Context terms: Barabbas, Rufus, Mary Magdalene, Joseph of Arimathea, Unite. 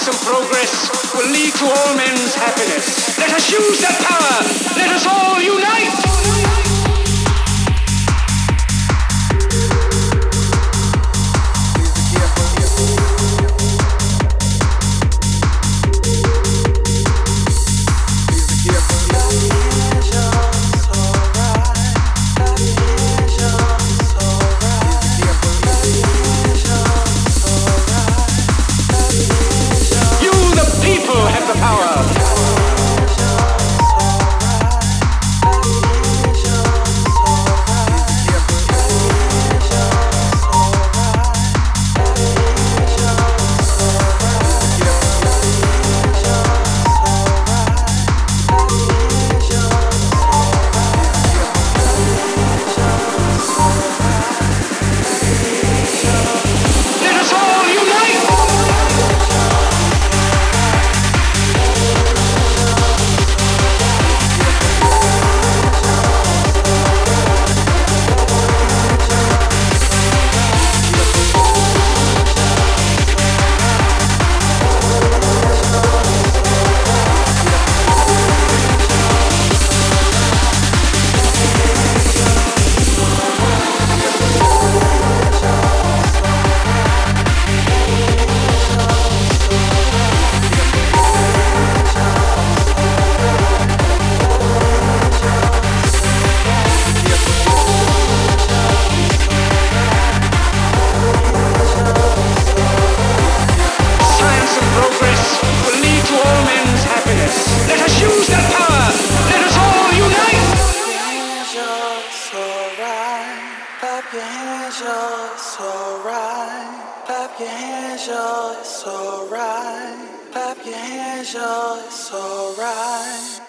handsome progress will lead to all men's happiness. Let us use that power. Let us all unite. Clap your hands, y'all, it's alright.